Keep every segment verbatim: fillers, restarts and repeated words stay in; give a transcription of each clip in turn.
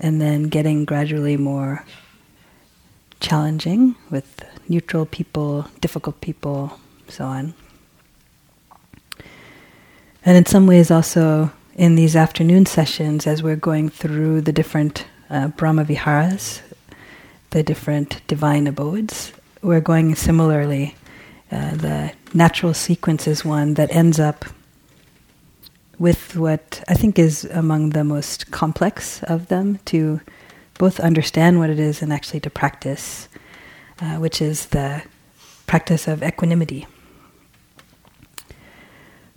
and then getting gradually more challenging with neutral people, difficult people, so on. And in some ways also in these afternoon sessions, as we're going through the different uh, Brahma-viharas, the different divine abodes, we're going similarly. Uh, the natural sequence is one that ends up with what I think is among the most complex of them, to both understand what it is and actually to practice, uh, which is the practice of equanimity.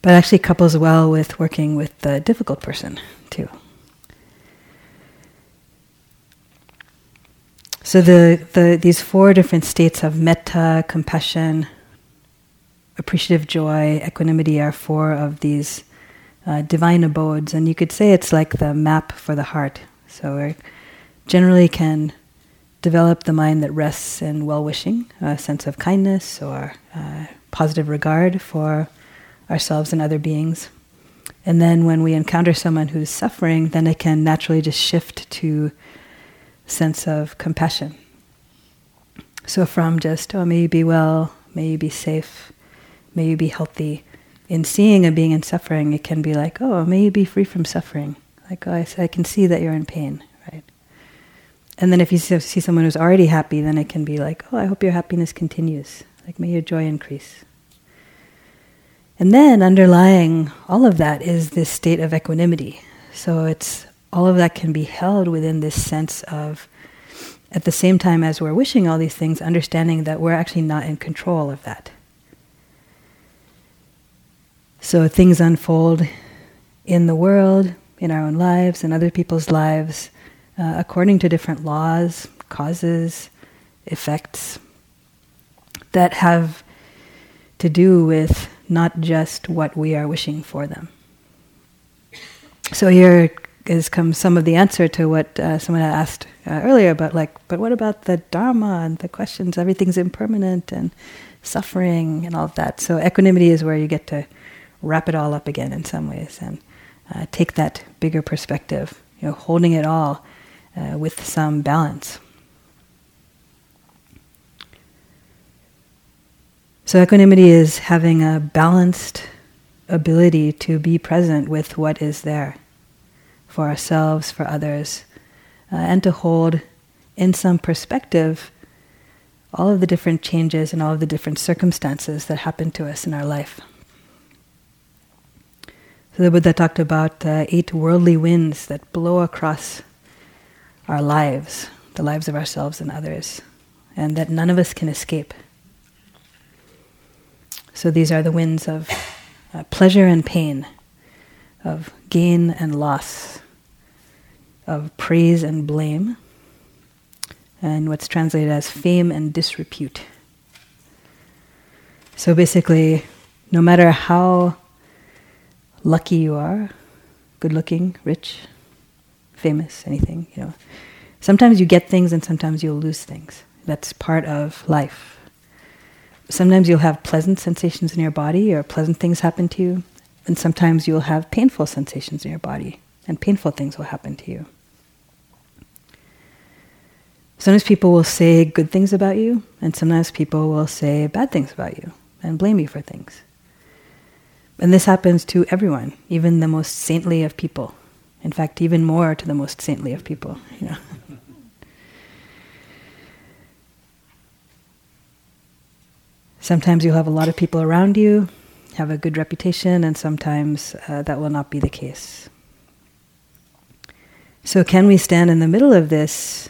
But actually couples well with working with the difficult person, too. So the, the these four different states of metta, compassion, appreciative joy, equanimity are four of these uh, divine abodes. And you could say it's like the map for the heart. So we generally can develop the mind that rests in well-wishing, a sense of kindness or uh, positive regard for ourselves and other beings. And then when we encounter someone who's suffering, then it can naturally just shift to sense of compassion. So from just, oh, may you be well, may you be safe, may you be healthy, in seeing a being in suffering, it can be like, oh, may you be free from suffering. Like, oh, I, I can see that you're in pain, right? And then if you see someone who's already happy, then it can be like, oh, I hope your happiness continues. Like, may your joy increase. And then underlying all of that is this state of equanimity. So it's all of that can be held within this sense of, at the same time as we're wishing all these things, understanding that we're actually not in control of that. So things unfold in the world, in our own lives, in other people's lives, uh, according to different laws, causes, effects that have to do with not just what we are wishing for them. So here is comes some of the answer to what uh, someone had asked uh, earlier about, like, but what about the dharma and the questions, everything's impermanent and suffering and all of that. So equanimity is where you get to wrap it all up again in some ways and uh, take that bigger perspective, you know, holding it all uh, with some balance. So equanimity is having a balanced ability to be present with what is there for ourselves, for others, uh, and to hold in some perspective all of the different changes and all of the different circumstances that happen to us in our life. So the Buddha talked about uh, eight worldly winds that blow across our lives, the lives of ourselves and others, and that none of us can escape. So these are the winds of uh, pleasure and pain, of gain and loss, of praise and blame, and what's translated as fame and disrepute. So basically, no matter how lucky you are, good-looking, rich, famous, anything, you know, sometimes you get things and sometimes you'll lose things. That's part of life. Sometimes you'll have pleasant sensations in your body or pleasant things happen to you, and sometimes you'll have painful sensations in your body and painful things will happen to you. Sometimes people will say good things about you and sometimes people will say bad things about you and blame you for things. And this happens to everyone, even the most saintly of people. In fact, even more to the most saintly of people, you know. Sometimes you'll have a lot of people around you, have a good reputation, and sometimes uh, that will not be the case. So can we stand in the middle of this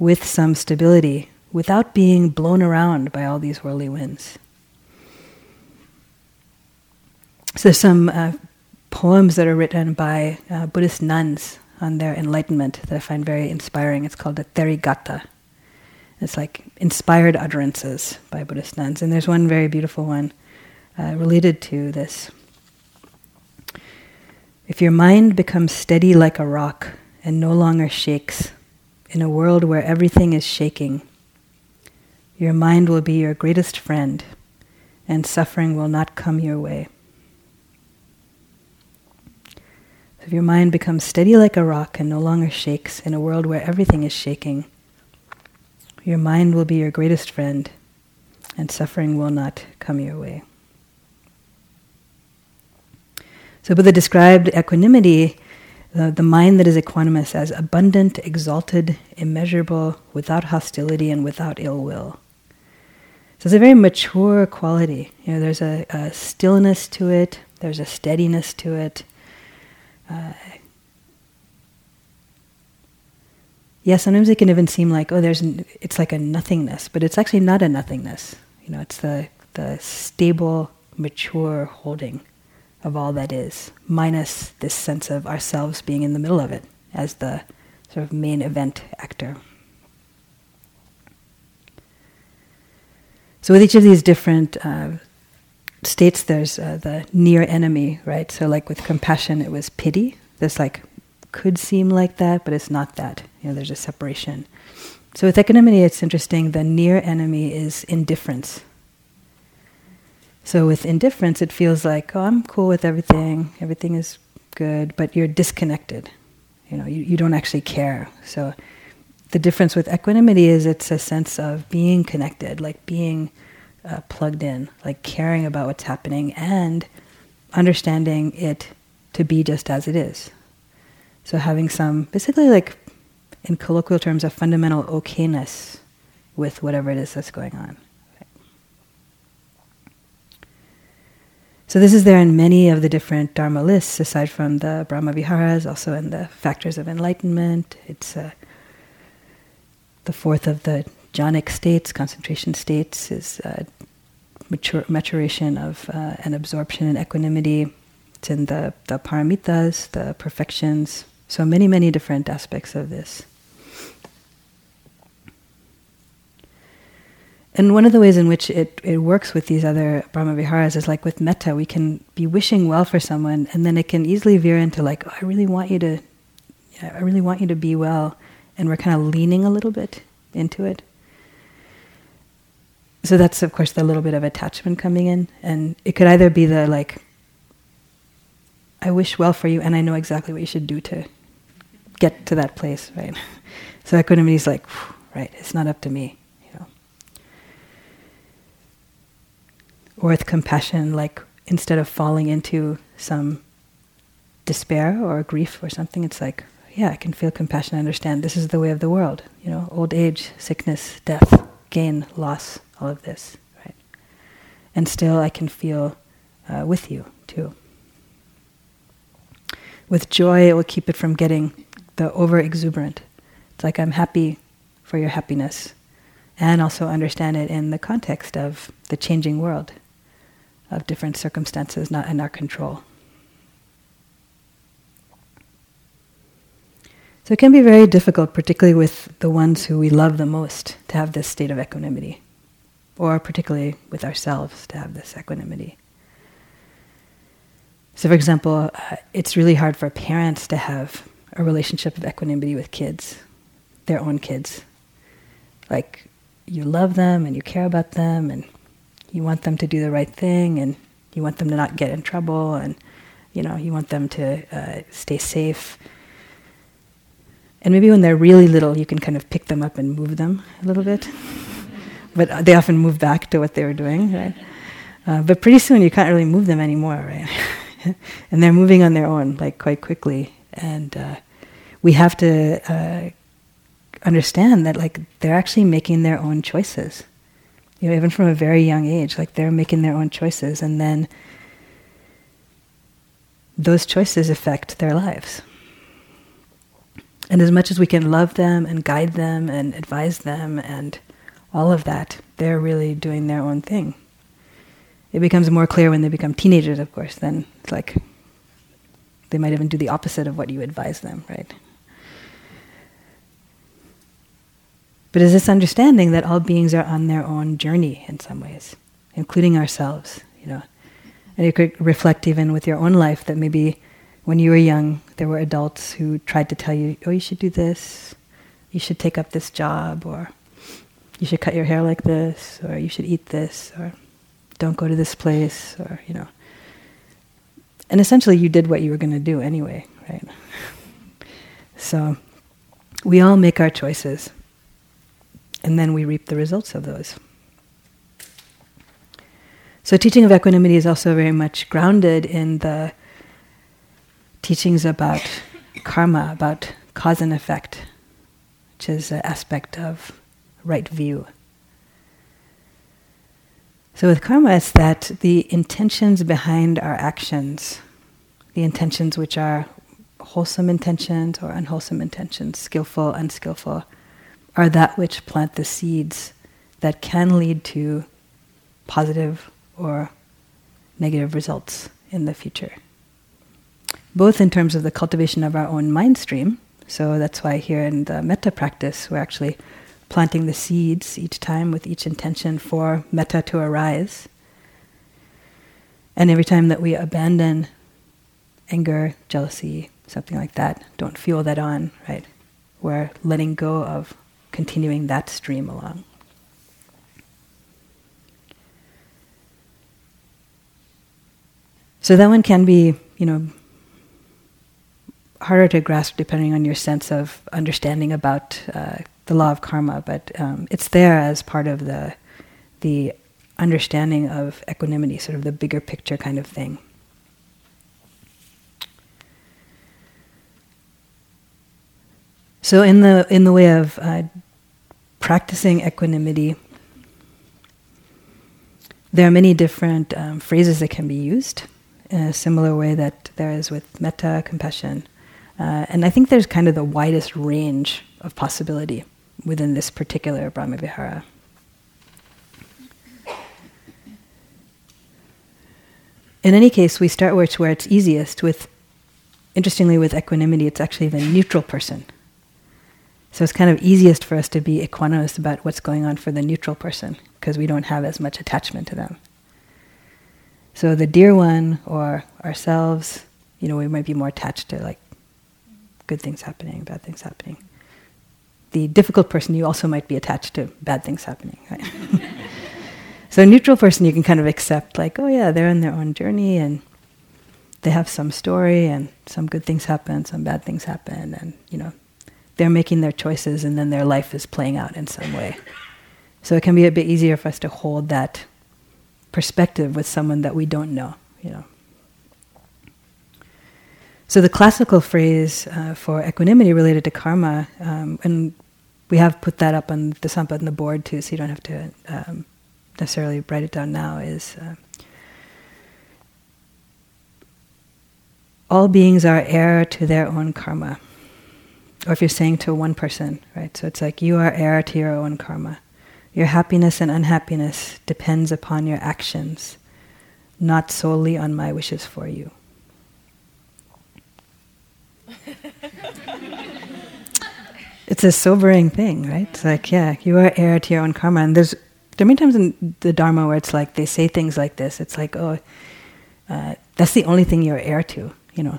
with some stability without being blown around by all these worldly winds? So there's some uh, poems that are written by uh, Buddhist nuns on their enlightenment that I find very inspiring. It's called the Therigatha. It's like inspired utterances by Buddhist nuns. And there's one very beautiful one uh, related to this. If your mind becomes steady like a rock and no longer shakes, in a world where everything is shaking, your mind will be your greatest friend and suffering will not come your way. If your mind becomes steady like a rock and no longer shakes in a world where everything is shaking, your mind will be your greatest friend and suffering will not come your way. So Buddha described equanimity, the, the mind that is equanimous, as abundant, exalted, immeasurable, without hostility and without ill will. So it's a very mature quality. You know, there's a, a stillness to it, there's a steadiness to it. Uh, yeah, sometimes it can even seem like, oh, there's n- it's like a nothingness, but it's actually not a nothingness. You know, it's the the stable, mature holding of all that is, minus this sense of ourselves being in the middle of it as the sort of main event actor. So with each of these different uh, states, there's uh, the near enemy, right? So like with compassion, it was pity. This like could seem like that, but it's not that. You know, there's a separation. So with equanimity, it's interesting. The near enemy is indifference. So with indifference, it feels like, oh, I'm cool with everything, everything is good, but you're disconnected. You know, you, you don't actually care. So the difference with equanimity is it's a sense of being connected, like being uh, plugged in, like caring about what's happening and understanding it to be just as it is. So having some, basically like in colloquial terms, a fundamental okayness with whatever it is that's going on. So this is there in many of the different Dharma lists, aside from the Brahma-viharas, also in the Factors of Enlightenment. It's uh, the fourth of the jhanic states, concentration states, is uh, mature, maturation of uh, an absorption in equanimity. It's in the, the paramitas, the perfections. So many, many different aspects of this. And one of the ways in which it, it works with these other Brahma-viharas is like with metta, we can be wishing well for someone and then it can easily veer into like, oh, I really want you to, I really want you to be well. And we're kind of leaning a little bit into it. So that's, of course, the little bit of attachment coming in. And it could either be the like, I wish well for you and I know exactly what you should do to get to that place, right? So equanimity is like, right, it's not up to me. Or with compassion, like instead of falling into some despair or grief or something, it's like, yeah, I can feel compassion, I understand, this is the way of the world, you know, old age, sickness, death, gain, loss, all of this, right? And still I can feel uh, with you, too. With joy, it will keep it from getting the over-exuberant. It's like I'm happy for your happiness, and also understand it in the context of the changing world, of different circumstances not in our control. So it can be very difficult, particularly with the ones who we love the most, to have this state of equanimity, or particularly with ourselves to have this equanimity. So for example, uh, it's really hard for parents to have a relationship of equanimity with kids, their own kids. Like you love them and you care about them and you want them to do the right thing and you want them to not get in trouble and, you know, you want them to uh, stay safe. And maybe when they're really little, you can kind of pick them up and move them a little bit. But they often move back to what they were doing, right? Uh, but pretty soon you can't really move them anymore, right? And they're moving on their own, like quite quickly. And uh, we have to uh, understand that like they're actually making their own choices. You know, even from a very young age, like they're making their own choices, and then those choices affect their lives. And as much as we can love them and guide them and advise them and all of that, they're really doing their own thing. It becomes more clear when they become teenagers, of course, then it's like they might even do the opposite of what you advise them, right? But is this understanding that all beings are on their own journey in some ways, including ourselves, you know. And you could reflect even with your own life that maybe when you were young, there were adults who tried to tell you, oh, you should do this, you should take up this job, or you should cut your hair like this, or you should eat this, or don't go to this place, or, you know. And essentially you did what you were going to do anyway, right? So we all make our choices, and then we reap the results of those. So teaching of equanimity is also very much grounded in the teachings about karma, about cause and effect, which is an aspect of right view. So with karma, it's that the intentions behind our actions, the intentions which are wholesome intentions or unwholesome intentions, skillful, unskillful, are that which plant the seeds that can lead to positive or negative results in the future. Both in terms of the cultivation of our own mind stream, so that's why here in the metta practice we're actually planting the seeds each time with each intention for metta to arise. And every time that we abandon anger, jealousy, something like that, don't fuel that on, right? We're letting go of continuing that stream along. So that one can be, you know, harder to grasp depending on your sense of understanding about uh, the law of karma, but um, it's there as part of the the understanding of equanimity, sort of the bigger picture kind of thing. So in the in the way of uh, practicing equanimity, there are many different um, phrases that can be used, in a similar way that there is with metta, compassion. Uh, and I think there's kind of the widest range of possibility within this particular Brahma-vihara. In any case, we start where it's, where it's easiest. With, interestingly, with equanimity, it's actually the neutral person. So it's kind of easiest for us to be equanimous about what's going on for the neutral person, because we don't have as much attachment to them. So the dear one or ourselves, you know, we might be more attached to like good things happening, bad things happening. The difficult person, you also might be attached to bad things happening, right? So a neutral person, you can kind of accept like, oh yeah, they're on their own journey and they have some story and some good things happen, some bad things happen, and you know, they're making their choices and then their life is playing out in some way. So it can be a bit easier for us to hold that perspective with someone that we don't know, you know. So the classical phrase uh, for equanimity related to karma, um, and we have put that up on the Sampa on the board too, so you don't have to um, necessarily write it down now, is uh, all beings are heir to their own karma. Or if you're saying to one person, right? So it's like, you are heir to your own karma. Your happiness and unhappiness depends upon your actions, not solely on my wishes for you. It's a sobering thing, right? It's like, yeah, you are heir to your own karma. And there's there are many times in the Dharma where it's like they say things like this. It's like, oh, uh, that's the only thing you're heir to, you know.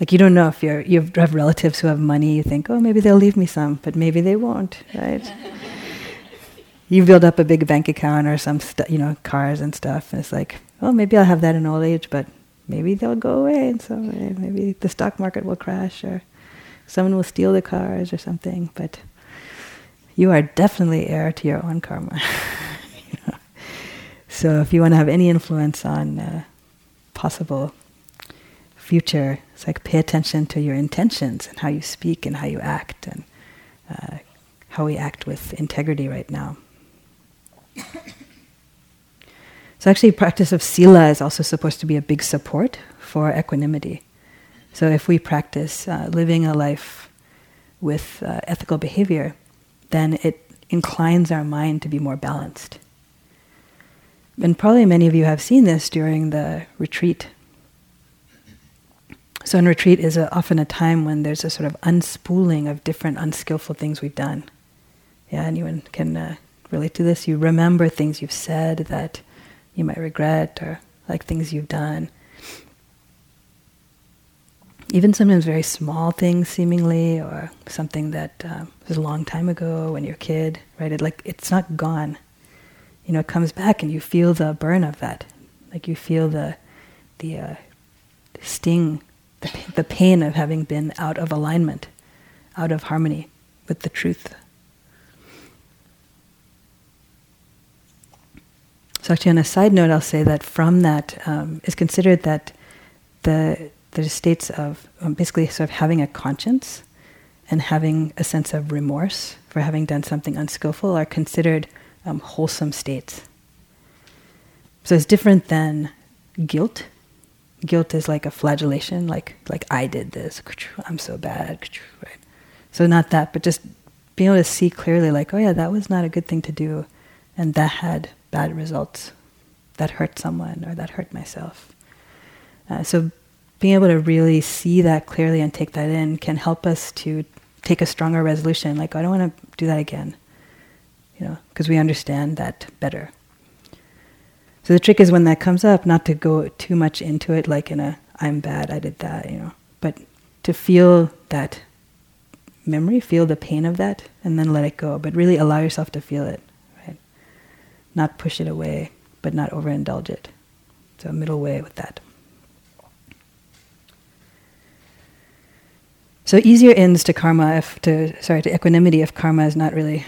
Like you don't know if you're, you have relatives who have money, you think, oh, maybe they'll leave me some, but maybe they won't, right? You build up a big bank account or some, stu- you know, cars and stuff. And it's like, oh, maybe I'll have that in old age, but maybe they'll go away in some way. Maybe the stock market will crash or someone will steal the cars or something. But you are definitely heir to your own karma. You know? So if you want to have any influence on uh, possible future, it's like pay attention to your intentions and how you speak and how you act and uh, how we act with integrity right now. So actually practice of sila is also supposed to be a big support for equanimity. So if we practice uh, living a life with uh, ethical behavior, then it inclines our mind to be more balanced. And probably many of you have seen this during the retreat. So in retreat is a, often a time when there's a sort of unspooling of different unskillful things we've done yeah, anyone can uh, relate to this. You remember things you've said that you might regret, or like things you've done. Even sometimes very small things, seemingly, or something that uh, was a long time ago when you're a kid, right? It, like, it's not gone. You know, it comes back and you feel the burn of that. Like, you feel the the uh, sting, the, the pain of having been out of alignment, out of harmony with the truth. So actually, on a side note, I'll say that from that um, is considered that the the states of um, basically sort of having a conscience and having a sense of remorse for having done something unskillful are considered um, wholesome states. So it's different than guilt. Guilt is like a flagellation, like like I did this, I'm so bad, right? So not that, but just being able to see clearly, like, oh yeah, that was not a good thing to do, and that had bad results, that hurt someone, or that hurt myself. Uh, so being able to really see that clearly and take that in can help us to take a stronger resolution, like, oh, I don't want to do that again, you know, because we understand that better. So the trick is, when that comes up, not to go too much into it, like in a, I'm bad, I did that, you know, but to feel that memory, feel the pain of that, and then let it go. But really allow yourself to feel it, right? Not push it away, but not overindulge it. So a middle way with that. So easier ends to karma, if to, sorry, to equanimity, if karma is not really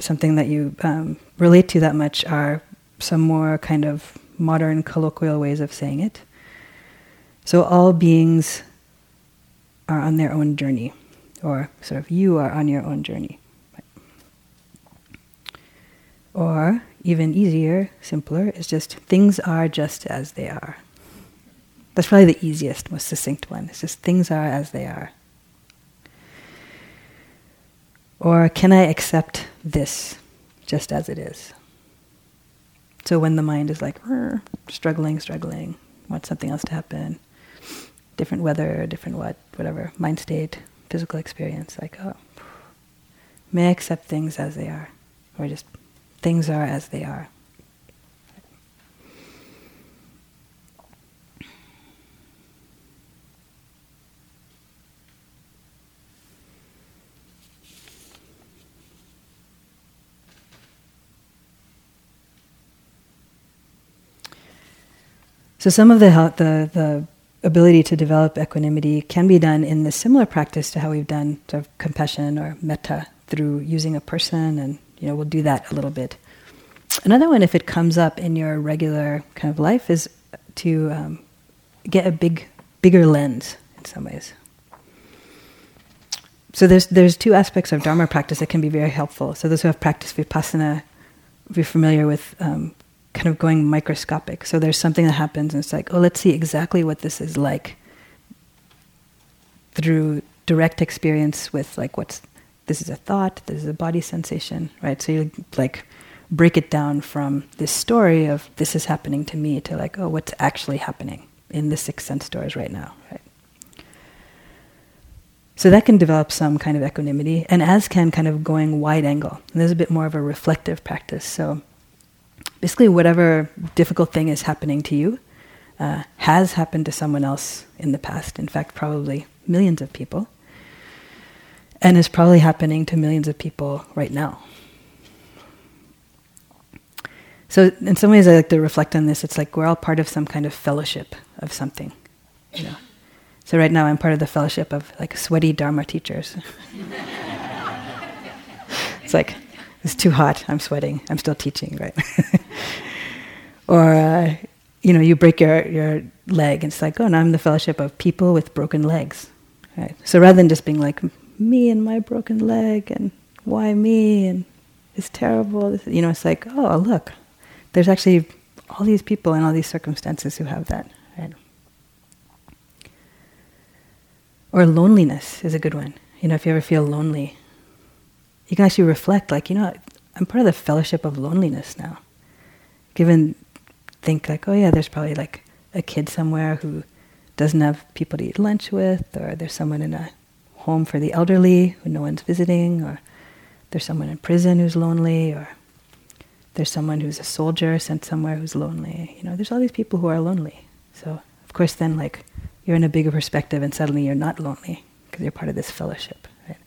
something that you um, relate to that much, are some more kind of modern colloquial ways of saying it. So all beings are on their own journey, or sort of you are on your own journey. Right. Or even easier, simpler, is just things are just as they are. That's probably the easiest, most succinct one. It's just things are as they are. Or can I accept this just as it is? So when the mind is like struggling, struggling, wants something else to happen, different weather, different what, whatever, mind state, physical experience, like, oh, may I accept things as they are? Or just things are as they are. So some of the, the the ability to develop equanimity can be done in the similar practice to how we've done sort of compassion or metta through using a person, and you know, we'll do that a little bit. Another one, if it comes up in your regular kind of life, is to um, get a big bigger lens in some ways. So there's there's two aspects of Dharma practice that can be very helpful. So those who have practiced vipassana, if you're familiar with um, kind of going microscopic. So there's something that happens, and it's like, oh, let's see exactly what this is like through direct experience with, like, what's, this is a thought, this is a body sensation, right? So you, like, break it down from this story of this is happening to me to, like, oh, what's actually happening in the six sense doors right now, right? So that can develop some kind of equanimity, and as can kind of going wide angle. And there's a bit more of a reflective practice, so basically, whatever difficult thing is happening to you uh, has happened to someone else in the past. In fact, probably millions of people. And is probably happening to millions of people right now. So in some ways, I like to reflect on this. It's like we're all part of some kind of fellowship of something, you know. So right now, I'm part of the fellowship of, like, sweaty Dharma teachers. It's like, it's too hot, I'm sweating, I'm still teaching, right? Or, uh, you know, you break your, your leg, and it's like, oh, now I'm the fellowship of people with broken legs, right? So rather than just being like, me and my broken leg, and why me, and it's terrible, you know, it's like, oh, look, there's actually all these people in all these circumstances who have that, right? Or loneliness is a good one. You know, if you ever feel lonely, you can actually reflect, like, you know, I'm part of the fellowship of loneliness now. Given, think like, oh yeah, there's probably like a kid somewhere who doesn't have people to eat lunch with, or there's someone in a home for the elderly who no one's visiting, or There's someone in prison who's lonely, or there's someone who's a soldier sent somewhere who's lonely. You know, there's all these people who are lonely. So, of course, then, like, you're in a bigger perspective and suddenly you're not lonely because you're part of this fellowship, right?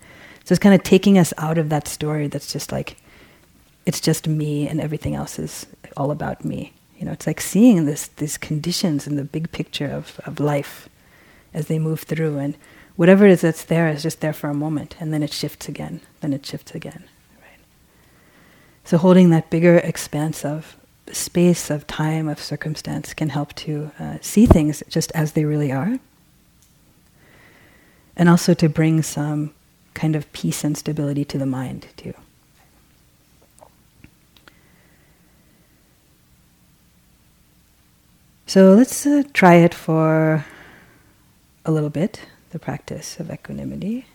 So it's kind of taking us out of that story that's just like, it's just me and everything else is all about me. You know, it's like seeing this these conditions in the big picture of, of life as they move through, and whatever it is that's there is just there for a moment, and then it shifts again, then it shifts again, right? So holding that bigger expanse of space, of time, of circumstance can help to uh, see things just as they really are, and also to bring some kind of peace and stability to the mind too. So let's uh, try it for a little bit, the practice of equanimity.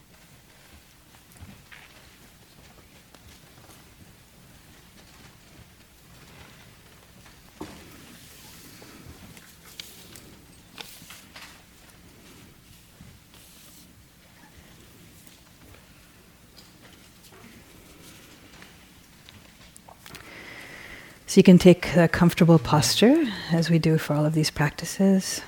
So you can take a comfortable posture, as we do for all of these practices.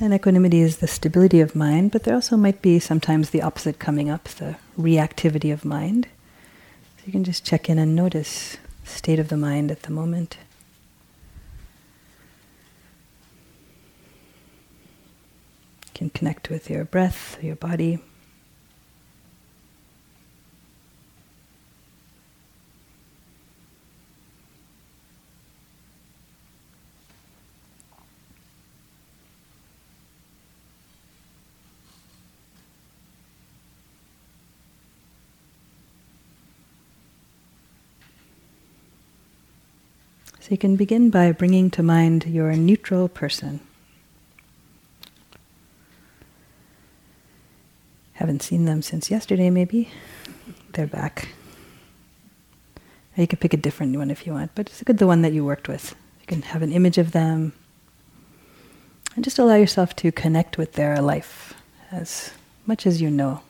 And equanimity is the stability of mind, but there also might be sometimes the opposite coming up, the reactivity of mind. So you can just check in and notice state of the mind at the moment. You can connect with your breath, your body. So you can begin by bringing to mind your neutral person. Haven't seen them since yesterday, maybe. They're back. Or you can pick a different one if you want, but it's good the one that you worked with. You can have an image of them and just allow yourself to connect with their life as much as you know.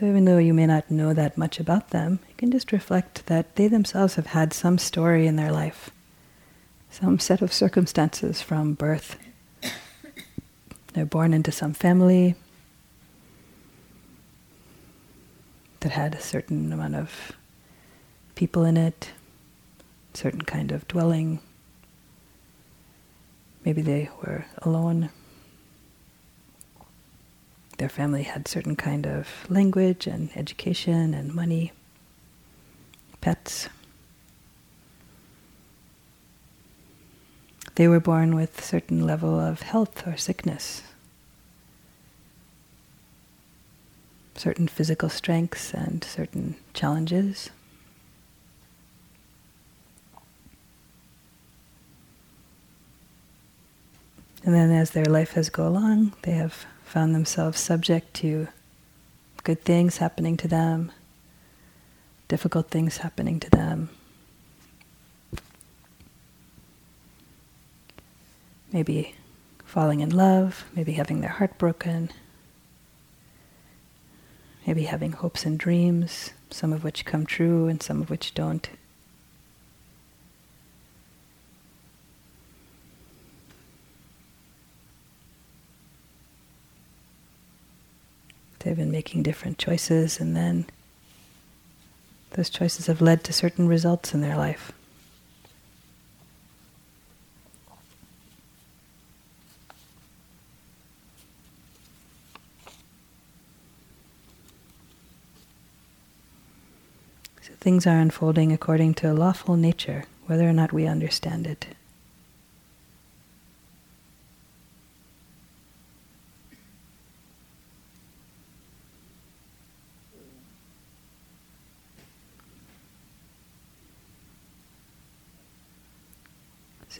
So even though you may not know that much about them, you can just reflect that they themselves have had some story in their life, some set of circumstances from birth. They're born into some family that had a certain amount of people in it, certain kind of dwelling. Maybe they were alone. Their family had certain kind of language and education and money, pets. They were born with a certain level of health or sickness, certain physical strengths and certain challenges. And then as their life has gone along, they have found themselves subject to good things happening to them, difficult things happening to them. Maybe falling in love, maybe having their heart broken, maybe having hopes and dreams, some of which come true and some of which don't. They've been making different choices, and then those choices have led to certain results in their life. So things are unfolding according to lawful nature, whether or not we understand it.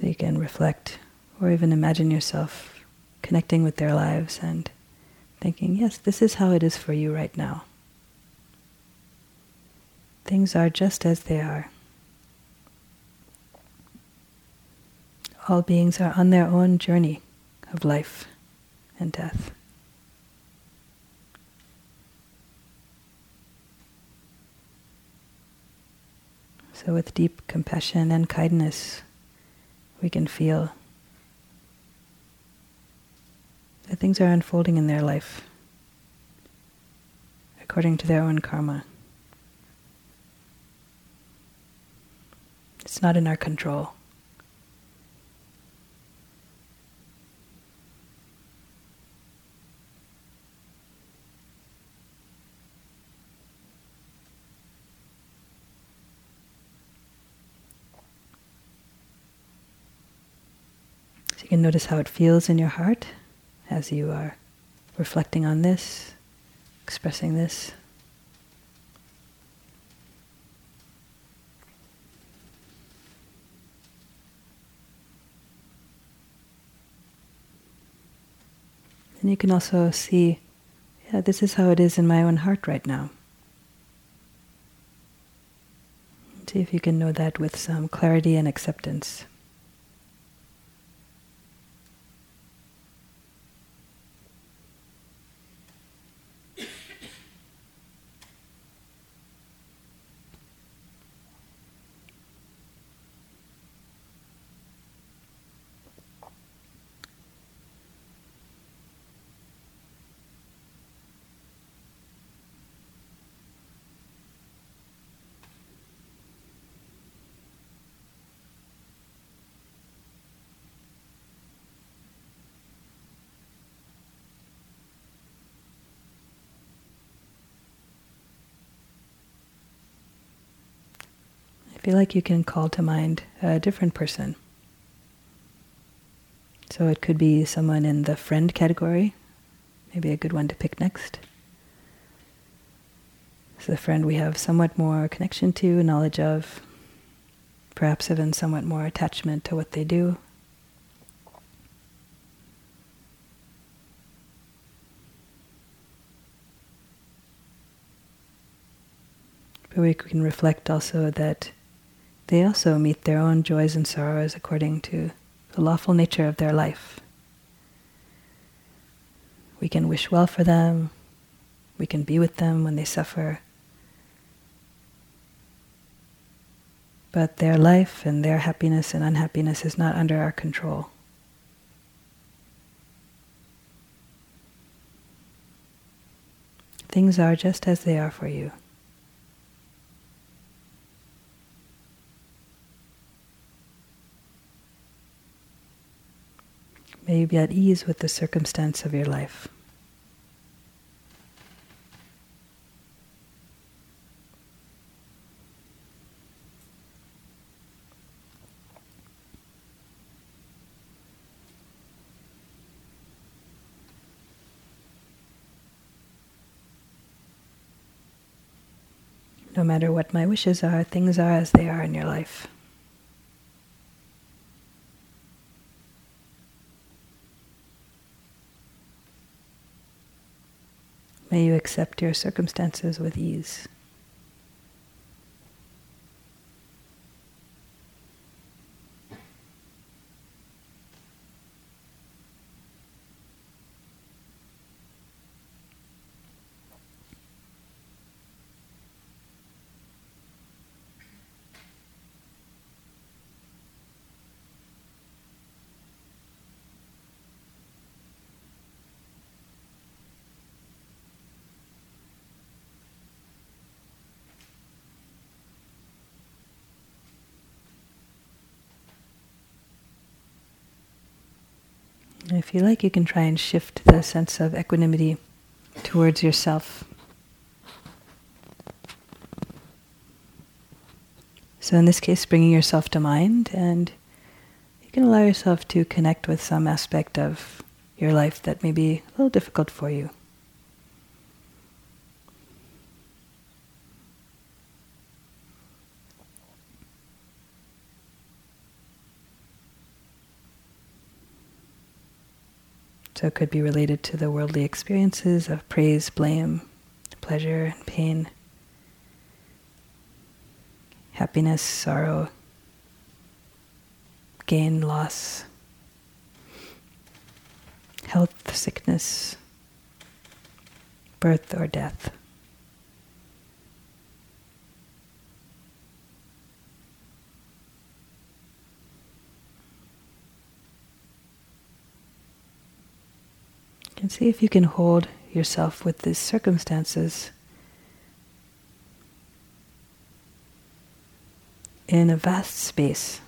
So you can reflect or even imagine yourself connecting with their lives and thinking, yes, this is how it is for you right now. Things are just as they are. All beings are on their own journey of life and death. So with deep compassion and kindness, we can feel that things are unfolding in their life according to their own karma. It's not in our control. You can notice how it feels in your heart as you are reflecting on this, expressing this. And you can also see, yeah, this is how it is in my own heart right now. See if you can know that with some clarity and acceptance. Feel like you can call to mind a different person. So it could be someone in the friend category, maybe a good one to pick next. So the friend we have somewhat more connection to, knowledge of, perhaps even somewhat more attachment to what they do. But we can reflect also that they also meet their own joys and sorrows according to the lawful nature of their life. We can wish well for them. We can be with them when they suffer. But their life and their happiness and unhappiness is not under our control. Things are just as they are for you. May you be at ease with the circumstance of your life. No matter what my wishes are, things are as they are in your life. May you accept your circumstances with ease. If you like, you can try and shift the sense of equanimity towards yourself. So in this case, bringing yourself to mind, and you can allow yourself to connect with some aspect of your life that may be a little difficult for you. So it could be related to the worldly experiences of praise, blame, pleasure, and pain, happiness, sorrow, gain, loss, health, sickness, birth or death. And see if you can hold yourself with these circumstances in a vast space.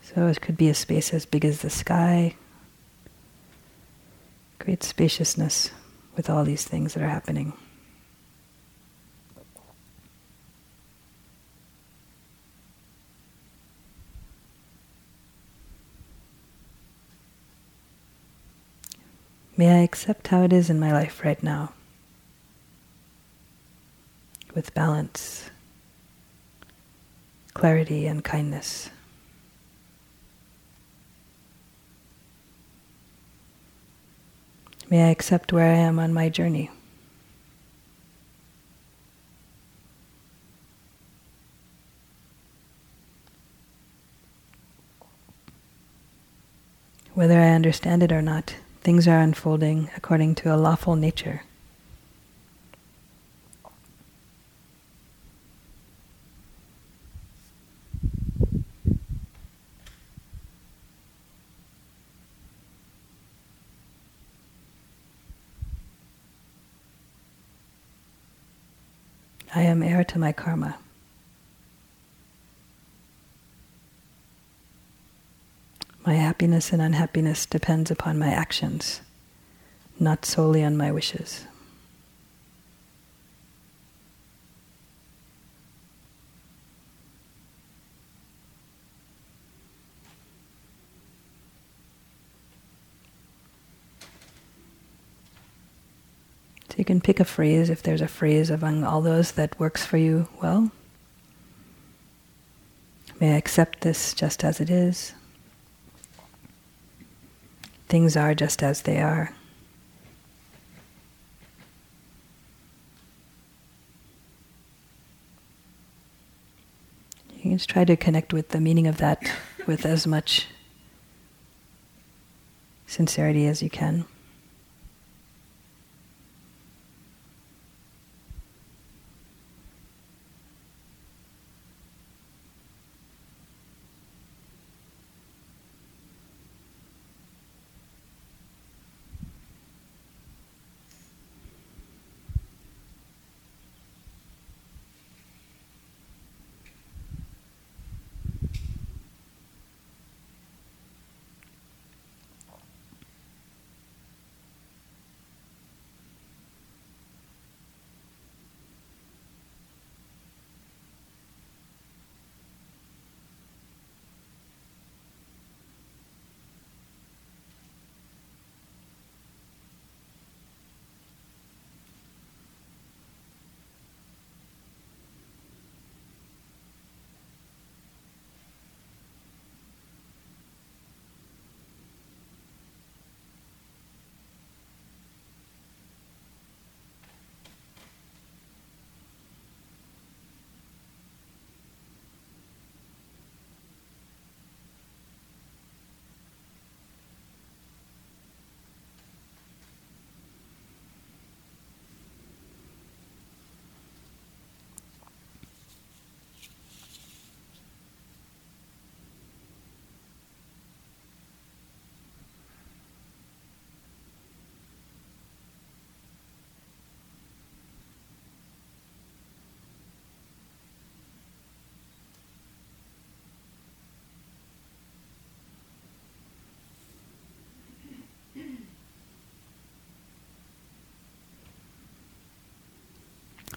So it could be a space as big as the sky, great spaciousness with all these things that are happening. May I accept how it is in my life right now, with balance, clarity, and kindness. May I accept where I am on my journey. Whether I understand it or not, things are unfolding according to a lawful nature. I am heir to my karma. My happiness and unhappiness depends upon my actions, not solely on my wishes. So you can pick a phrase, if there's a phrase among all those that works for you well. May I accept this just as it is? Things are just as they are. You can just try to connect with the meaning of that with as much sincerity as you can.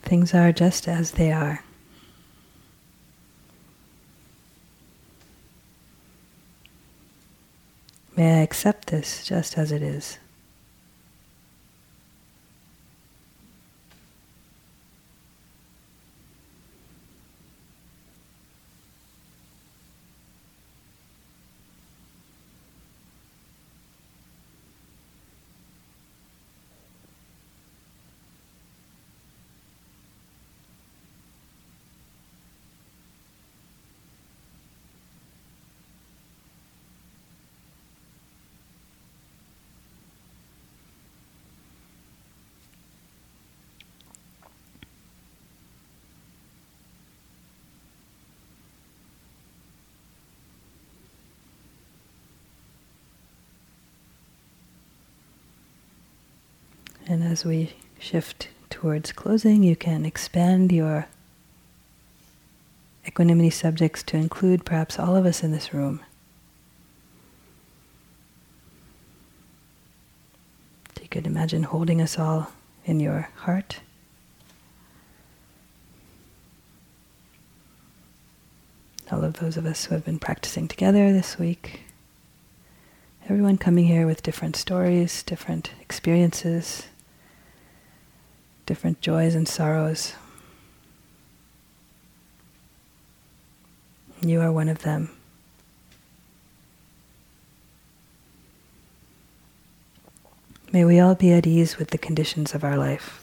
Things are just as they are. May I accept this just as it is? And as we shift towards closing, you can expand your equanimity subjects to include perhaps all of us in this room. So you could imagine holding us all in your heart. All of those of us who have been practicing together this week. Everyone coming here with different stories, different experiences, different joys and sorrows. You are one of them. May we all be at ease with the conditions of our life.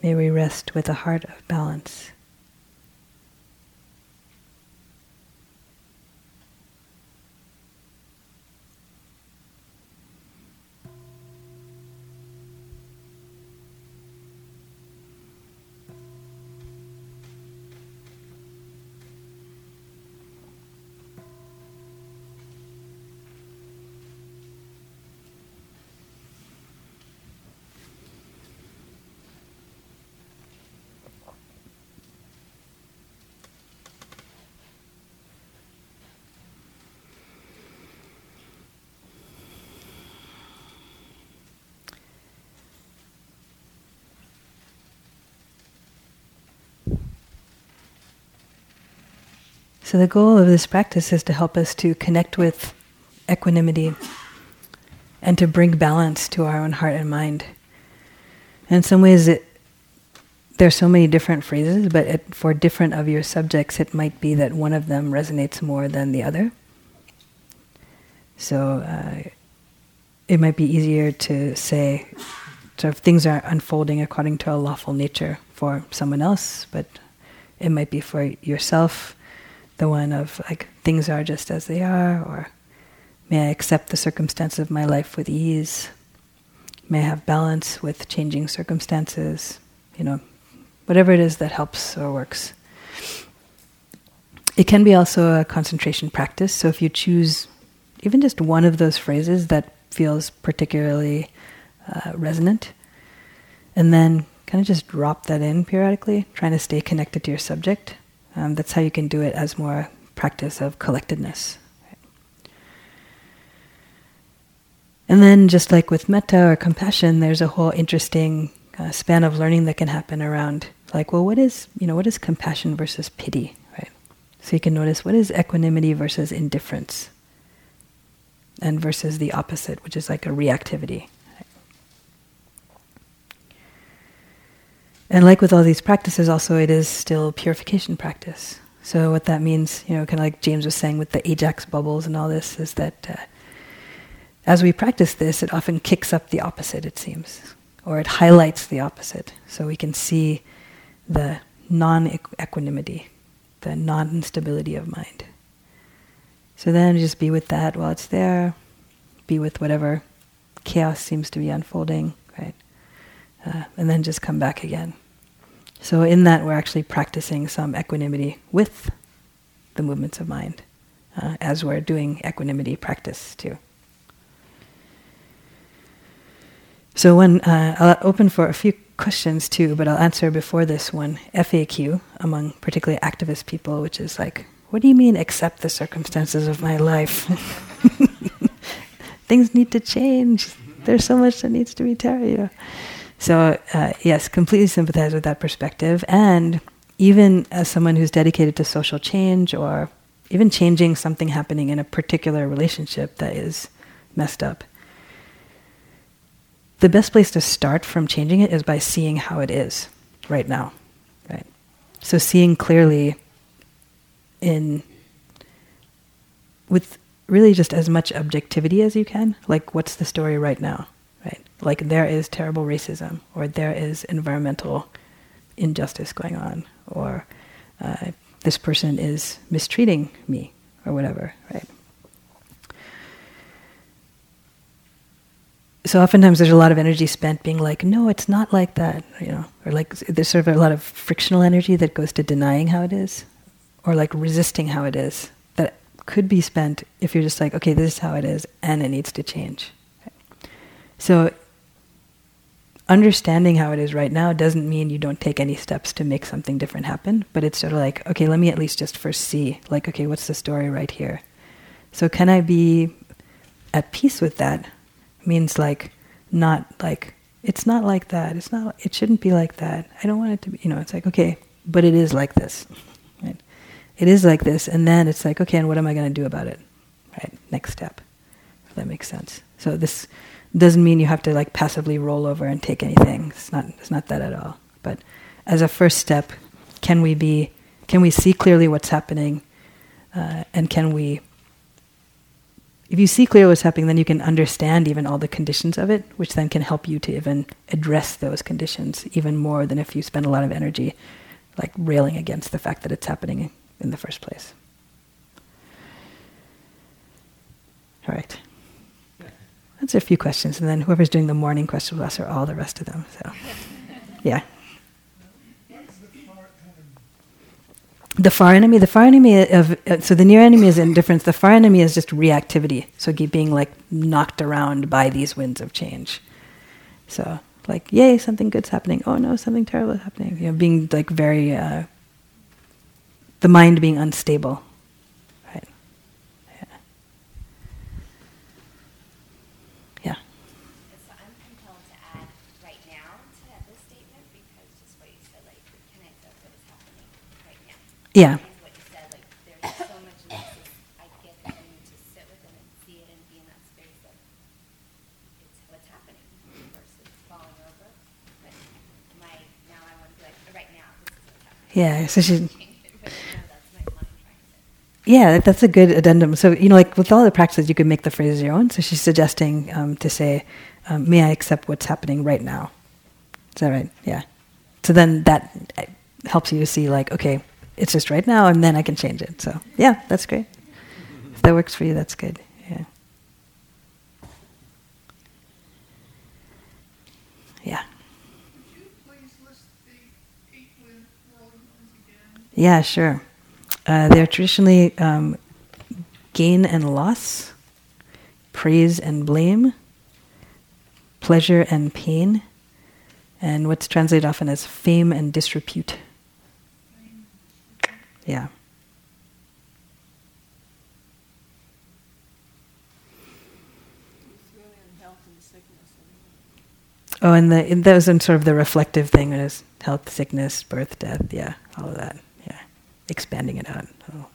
May we rest with a heart of balance. So the goal of this practice is to help us to connect with equanimity and to bring balance to our own heart and mind. And in some ways, it, there are so many different phrases, but it, for different of your subjects, it might be that one of them resonates more than the other. So uh, it might be easier to say sort of things are unfolding according to a lawful nature for someone else, but it might be for yourself. The one of like things are just as they are, or may I accept the circumstances of my life with ease? May I have balance with changing circumstances? You know, whatever it is that helps or works. It can be also a concentration practice. So if you choose even just one of those phrases that feels particularly uh, resonant, and then kind of just drop that in periodically, trying to stay connected to your subject. Um, that's how you can do it as more practice of collectedness. Right? And then just like with metta or compassion, there's a whole interesting uh, span of learning that can happen around like, well, what is, you know, what is compassion versus pity, right? So you can notice what is equanimity versus indifference and versus the opposite, which is like a reactivity. And like with all these practices also, it is still purification practice. So what that means, you know, kind of like James was saying with the Ajax bubbles and all this, is that uh, as we practice this, it often kicks up the opposite, it seems, or it highlights the opposite. So we can see the non-equanimity, the non-stability of mind. So then just be with that while it's there, be with whatever chaos seems to be unfolding, right? Uh, and then just come back again. So in that, we're actually practicing some equanimity with the movements of mind uh, as we're doing equanimity practice too. So when uh, I'll open for a few questions too, but I'll answer before this one F A Q among particularly activist people, which is like, what do you mean accept the circumstances of my life? Things need to change. There's so much that needs to be terrible. You know. So uh, yes, completely sympathize with that perspective. And even as someone who's dedicated to social change or even changing something happening in a particular relationship that is messed up, the best place to start from changing it is by seeing how it is. right now. Right? So seeing clearly in with really just as much objectivity as you can, like what's the story right now, right? Like there is terrible racism, or there is environmental injustice going on, or uh, this person is mistreating me, or whatever, right? So oftentimes there's a lot of energy spent being like, no, it's not like that, you know, or like there's sort of a lot of frictional energy that goes to denying how it is, or like resisting how it is, that could be spent if you're just like, okay, this is how it is, and it needs to change. Right? So understanding how it is right now doesn't mean you don't take any steps to make something different happen, but it's sort of like, okay, let me at least just first see, like, okay, what's the story right here? So can I be at peace with that? Means like, not like, it's not like that, it's not, it shouldn't be like that, I don't want it to be, you know, it's like, okay, but it is like this, right? It is like this, and then it's like, okay, and what am I going to do about it, right? Next step, if that makes sense. So this doesn't mean you have to like passively roll over and take anything, it's not, it's not that at all, but as a first step, can we be, can we see clearly what's happening, uh, and can we, if you see clearly what's happening, then you can understand even all the conditions of it, which then can help you to even address those conditions even more than if you spend a lot of energy like railing against the fact that it's happening in the first place. All right. That's a few questions, and then whoever's doing the morning questions will answer all the rest of them. So, yeah. The far enemy, the far enemy of, uh, so the near enemy is indifference. The far enemy is just reactivity. So keep being like knocked around by these winds of change. So like, yay, something good's happening. Oh no, something terrible is happening. You know, being like very, uh, the mind being unstable. Right. Yeah. Yeah. So I'm compelled to add right now to that this statement, because just what you said, like, can I tell what is happening right now? Yeah. What you said, like, there's so much in this. I get that I need to sit with it and see it and be in that space of it's what's happening versus falling over. But my now I want to be like, right now, this is what's happening. Yeah, so she. Yeah, that's a good addendum. So, you know, like with all the practices, you can make the phrases your own. So she's suggesting um, to say, um, may I accept what's happening right now? Is that right? Yeah. So then that helps you to see like, okay, it's just right now, and then I can change it. So yeah, that's great. If that works for you, that's good. Yeah. Yeah. Could you please list the eight world ones again? Yeah, sure. Uh, they're traditionally um, gain and loss, praise and blame, pleasure and pain, and what's translated often as fame and disrepute. Yeah. Oh, and, the, and that was in sort of the reflective thing, it was health, sickness, birth, death, yeah, all of that, yeah. Expanding it out. Oh.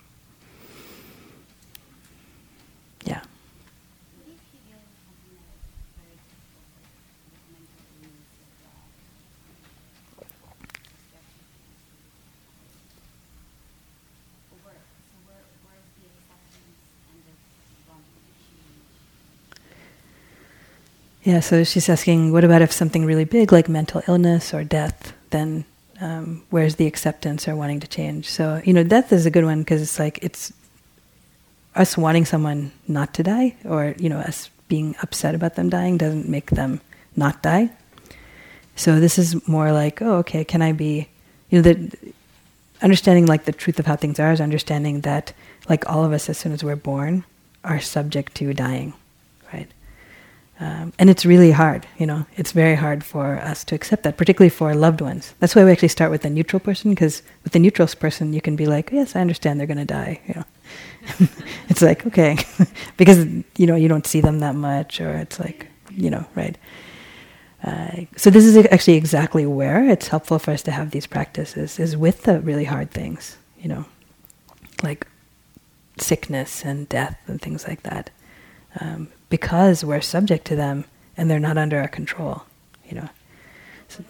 Yeah. Yeah, so she's asking, what about if something really big, like mental illness or death, then um, where's the acceptance or wanting to change? So, you know, death is a good one because it's like, it's us wanting someone not to die, or, you know, us being upset about them dying doesn't make them not die. So this is more like, oh, okay, can I be, you know, the understanding like the truth of how things are is understanding that like all of us, as soon as we're born, are subject to dying, right? Um, and it's really hard, you know, it's very hard for us to accept that, particularly for loved ones. That's why we actually start with a neutral person, because with the neutral person, you can be like, yes, I understand they're going to die, you know. It's like, okay, because, you know, you don't see them that much, or it's like, you know, right. Uh, so this is actually exactly where it's helpful for us to have these practices, is with the really hard things, you know, like sickness and death and things like that. Um, because we're subject to them and they're not under our control, you know. So,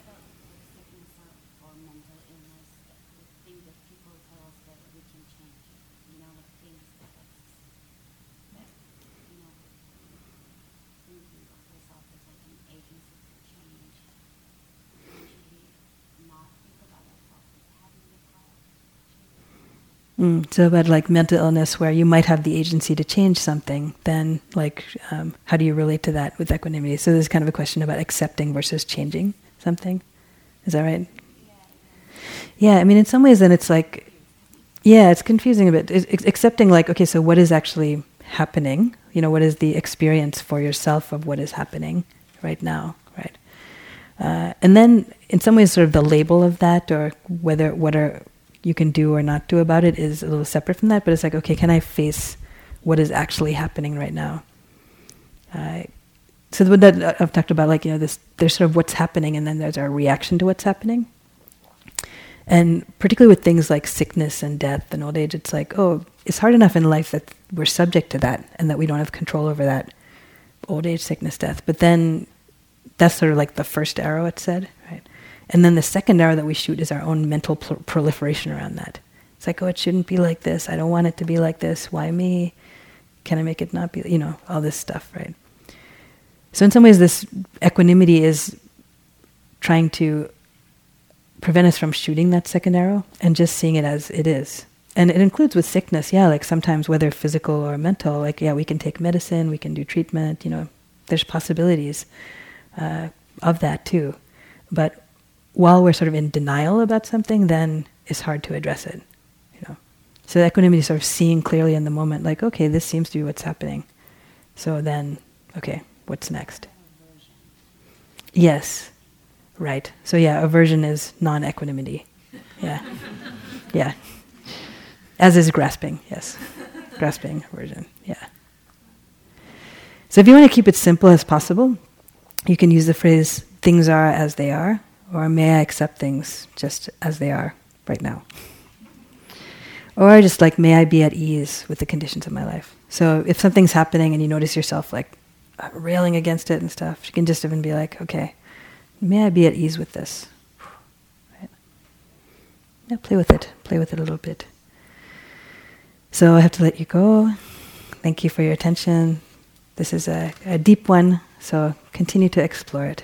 Mm, so about like mental illness where you might have the agency to change something, then like um, how do you relate to that with equanimity? So there's kind of a question about accepting versus changing something. Is that right? Yeah, I mean, in some ways then it's like, yeah, it's confusing a bit. It's accepting like, okay, so what is actually happening? You know, what is the experience for yourself of what is happening right now, right? Uh, and then in some ways sort of the label of that or whether what are you can do or not do about it is a little separate from that, but it's like, okay, can I face what is actually happening right now? Uh, so what that I've talked about, like, you know, this, there's sort of what's happening and then there's our reaction to what's happening. And particularly with things like sickness and death and old age, it's like, oh, it's hard enough in life that we're subject to that and that we don't have control over that old age, sickness, death. But then that's sort of like the first arrow it said, right? And then the second arrow that we shoot is our own mental pl- proliferation around that. It's like, oh, it shouldn't be like this. I don't want it to be like this. Why me? Can I make it not be, you know, all this stuff, right? So in some ways, this equanimity is trying to prevent us from shooting that second arrow and just seeing it as it is. And it includes with sickness, yeah, like sometimes whether physical or mental, like, yeah, we can take medicine, we can do treatment, you know, there's possibilities uh, of that too. But while we're sort of in denial about something, then it's hard to address it, you know. So equanimity is sort of seeing clearly in the moment, like, okay, this seems to be what's happening. So then, okay, what's next? Yes, right. So yeah, aversion is non-equanimity. Yeah, yeah. As is grasping, yes. Grasping, aversion, yeah. So if you want to keep it simple as possible, you can use the phrase, things are as they are, or may I accept things just as they are right now? Or just like, may I be at ease with the conditions of my life? So if something's happening and you notice yourself like uh, railing against it and stuff, you can just even be like, okay, may I be at ease with this? Right? Yeah, play with it, play with it a little bit. So I have to let you go. Thank you for your attention. This is a, a deep one, so continue to explore it.